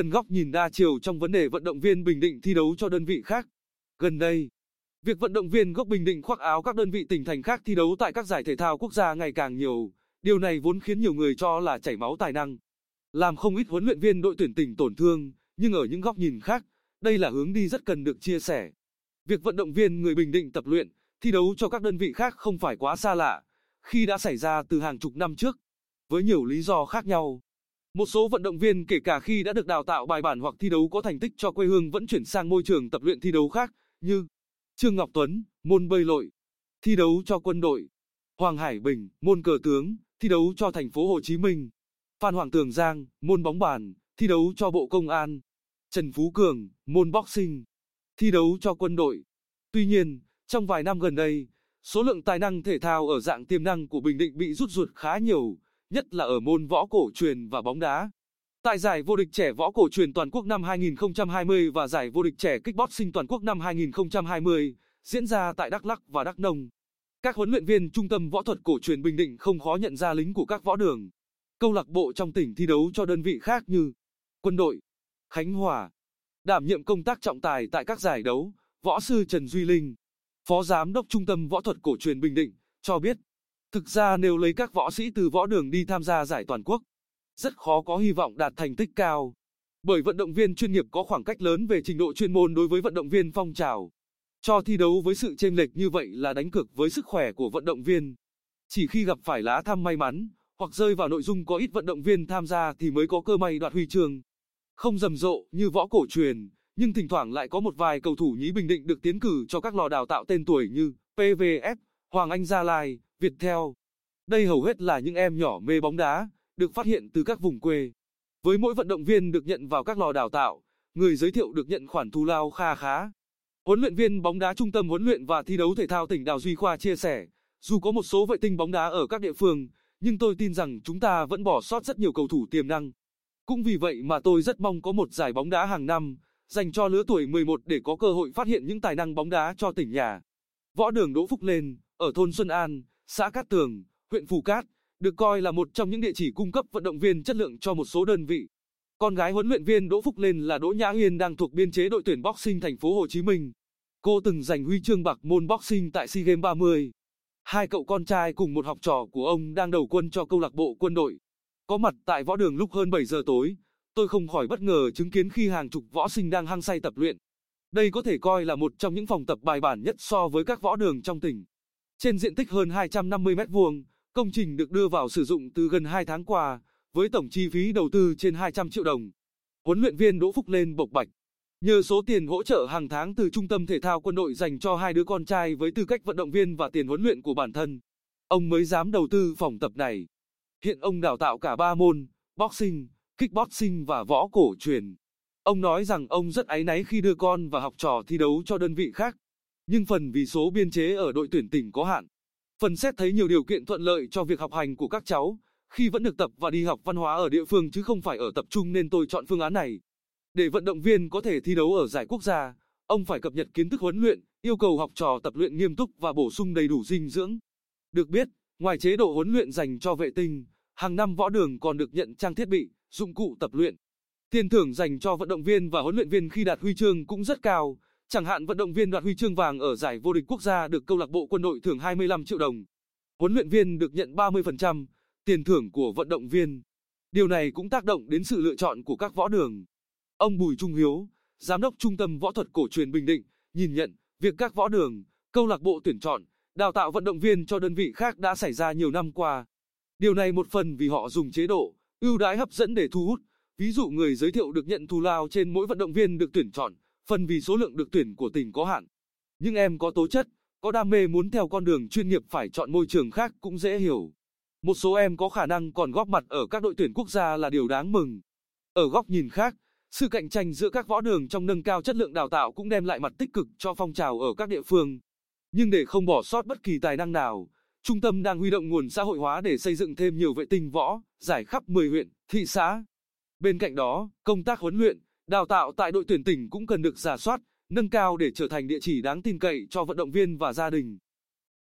cần góc nhìn đa chiều trong vấn đề vận động viên Bình Định thi đấu cho đơn vị khác. Gần đây, việc vận động viên gốc Bình Định khoác áo các đơn vị tỉnh thành khác thi đấu tại các giải thể thao quốc gia ngày càng nhiều, điều này vốn khiến nhiều người cho là chảy máu tài năng, làm không ít huấn luyện viên đội tuyển tỉnh tổn thương, nhưng ở những góc nhìn khác, đây là hướng đi rất cần được chia sẻ. Việc vận động viên người Bình Định tập luyện, thi đấu cho các đơn vị khác không phải quá xa lạ, khi đã xảy ra từ hàng chục năm trước, với nhiều lý do khác nhau. Một số vận động viên kể cả khi đã được đào tạo bài bản hoặc thi đấu có thành tích cho quê hương vẫn chuyển sang môi trường tập luyện thi đấu khác, như Trương Ngọc Tuấn, môn bơi lội, thi đấu cho quân đội; Hoàng Hải Bình, môn cờ tướng, thi đấu cho thành phố Hồ Chí Minh; Phan Hoàng Tường Giang, môn bóng bàn, thi đấu cho Bộ Công an; Trần Phú Cường, môn boxing, thi đấu cho quân đội. Tuy nhiên, trong vài năm gần đây, số lượng tài năng thể thao ở dạng tiềm năng của Bình Định bị rút ruột khá nhiều, nhất là ở môn võ cổ truyền và bóng đá. Tại giải vô địch trẻ võ cổ truyền toàn quốc năm 2020 và giải vô địch trẻ kickboxing toàn quốc năm 2020 diễn ra tại Đắk Lắk và Đắk Nông, các huấn luyện viên trung tâm võ thuật cổ truyền Bình Định không khó nhận ra lính của các võ đường, câu lạc bộ trong tỉnh thi đấu cho đơn vị khác như Quân đội, Khánh Hòa, đảm nhiệm công tác trọng tài tại các giải đấu. Võ sư Trần Duy Linh, phó giám đốc trung tâm võ thuật cổ truyền Bình Định, cho biết, thực ra nếu lấy các võ sĩ từ võ đường đi tham gia giải toàn quốc, rất khó có hy vọng đạt thành tích cao, bởi vận động viên chuyên nghiệp có khoảng cách lớn về trình độ chuyên môn đối với vận động viên phong trào. Cho thi đấu với sự chênh lệch như vậy là đánh cược với sức khỏe của vận động viên. Chỉ khi gặp phải lá thăm may mắn, hoặc rơi vào nội dung có ít vận động viên tham gia thì mới có cơ may đoạt huy chương. Không rầm rộ như võ cổ truyền, nhưng thỉnh thoảng lại có một vài cầu thủ nhí Bình Định được tiến cử cho các lò đào tạo tên tuổi như PVF, Hoàng Anh Gia Lai, Viettel. Đây hầu hết là những em nhỏ mê bóng đá, được phát hiện từ các vùng quê. Với mỗi vận động viên được nhận vào các lò đào tạo, người giới thiệu được nhận khoản thù lao kha khá. Huấn luyện viên bóng đá Trung tâm Huấn luyện và Thi đấu Thể thao tỉnh Đào Duy Khoa chia sẻ, dù có một số vệ tinh bóng đá ở các địa phương, nhưng tôi tin rằng chúng ta vẫn bỏ sót rất nhiều cầu thủ tiềm năng. Cũng vì vậy mà tôi rất mong có một giải bóng đá hàng năm, dành cho lứa tuổi 11 để có cơ hội phát hiện những tài năng bóng đá cho tỉnh nhà. Võ đường Đỗ Phúc Lên, ở thôn Xuân An, xã Cát Tường, huyện Phù Cát, được coi là một trong những địa chỉ cung cấp vận động viên chất lượng cho một số đơn vị. Con gái huấn luyện viên Đỗ Phúc Lên là Đỗ Nhã Huyền đang thuộc biên chế đội tuyển boxing thành phố Hồ Chí Minh. Cô từng giành huy chương bạc môn boxing tại SEA Games 30. Hai cậu con trai cùng một học trò của ông đang đầu quân cho câu lạc bộ Quân đội. Có mặt tại võ đường lúc hơn 7 giờ tối, tôi không khỏi bất ngờ chứng kiến khi hàng chục võ sinh đang hăng say tập luyện. Đây có thể coi là một trong những phòng tập bài bản nhất so với các võ đường trong tỉnh. Trên diện tích hơn 250 m2, công trình được đưa vào sử dụng từ gần 2 tháng qua, với tổng chi phí đầu tư trên 200 triệu đồng. Huấn luyện viên Đỗ Phúc Lên bộc bạch, nhờ số tiền hỗ trợ hàng tháng từ Trung tâm Thể thao Quân đội dành cho hai đứa con trai với tư cách vận động viên và tiền huấn luyện của bản thân, ông mới dám đầu tư phòng tập này. Hiện ông đào tạo cả 3 môn, boxing, kickboxing và võ cổ truyền. Ông nói rằng ông rất áy náy khi đưa con và học trò thi đấu cho đơn vị khác, nhưng phần vì số biên chế ở đội tuyển tỉnh có hạn, phần xét thấy nhiều điều kiện thuận lợi cho việc học hành của các cháu, khi vẫn được tập và đi học văn hóa ở địa phương chứ không phải ở tập trung nên tôi chọn phương án này. Để vận động viên có thể thi đấu ở giải quốc gia, ông phải cập nhật kiến thức huấn luyện, yêu cầu học trò tập luyện nghiêm túc và bổ sung đầy đủ dinh dưỡng. Được biết, ngoài chế độ huấn luyện dành cho vệ tinh, hàng năm võ đường còn được nhận trang thiết bị, dụng cụ tập luyện. Tiền thưởng dành cho vận động viên và huấn luyện viên khi đạt huy chương cũng rất cao, chẳng hạn vận động viên đoạt huy chương vàng ở giải vô địch quốc gia được câu lạc bộ Quân đội thưởng 25 triệu đồng. Huấn luyện viên được nhận 30% tiền thưởng của vận động viên. Điều này cũng tác động đến sự lựa chọn của các võ đường. Ông Bùi Trung Hiếu, giám đốc Trung tâm Võ thuật Cổ truyền Bình Định, nhìn nhận việc các võ đường, câu lạc bộ tuyển chọn, đào tạo vận động viên cho đơn vị khác đã xảy ra nhiều năm qua. Điều này một phần vì họ dùng chế độ ưu đãi hấp dẫn để thu hút, ví dụ người giới thiệu được nhận thù lao trên mỗi vận động viên được tuyển chọn, phần vì số lượng được tuyển của tỉnh có hạn. Những em có tố chất, có đam mê muốn theo con đường chuyên nghiệp phải chọn môi trường khác cũng dễ hiểu. Một số em có khả năng còn góp mặt ở các đội tuyển quốc gia là điều đáng mừng. Ở góc nhìn khác, sự cạnh tranh giữa các võ đường trong nâng cao chất lượng đào tạo cũng đem lại mặt tích cực cho phong trào ở các địa phương. Nhưng để không bỏ sót bất kỳ tài năng nào, trung tâm đang huy động nguồn xã hội hóa để xây dựng thêm nhiều vệ tinh võ, giải khắp 10 huyện, thị xã. Bên cạnh đó, công tác huấn luyện, đào tạo tại đội tuyển tỉnh cũng cần được rà soát, nâng cao để trở thành địa chỉ đáng tin cậy cho vận động viên và gia đình.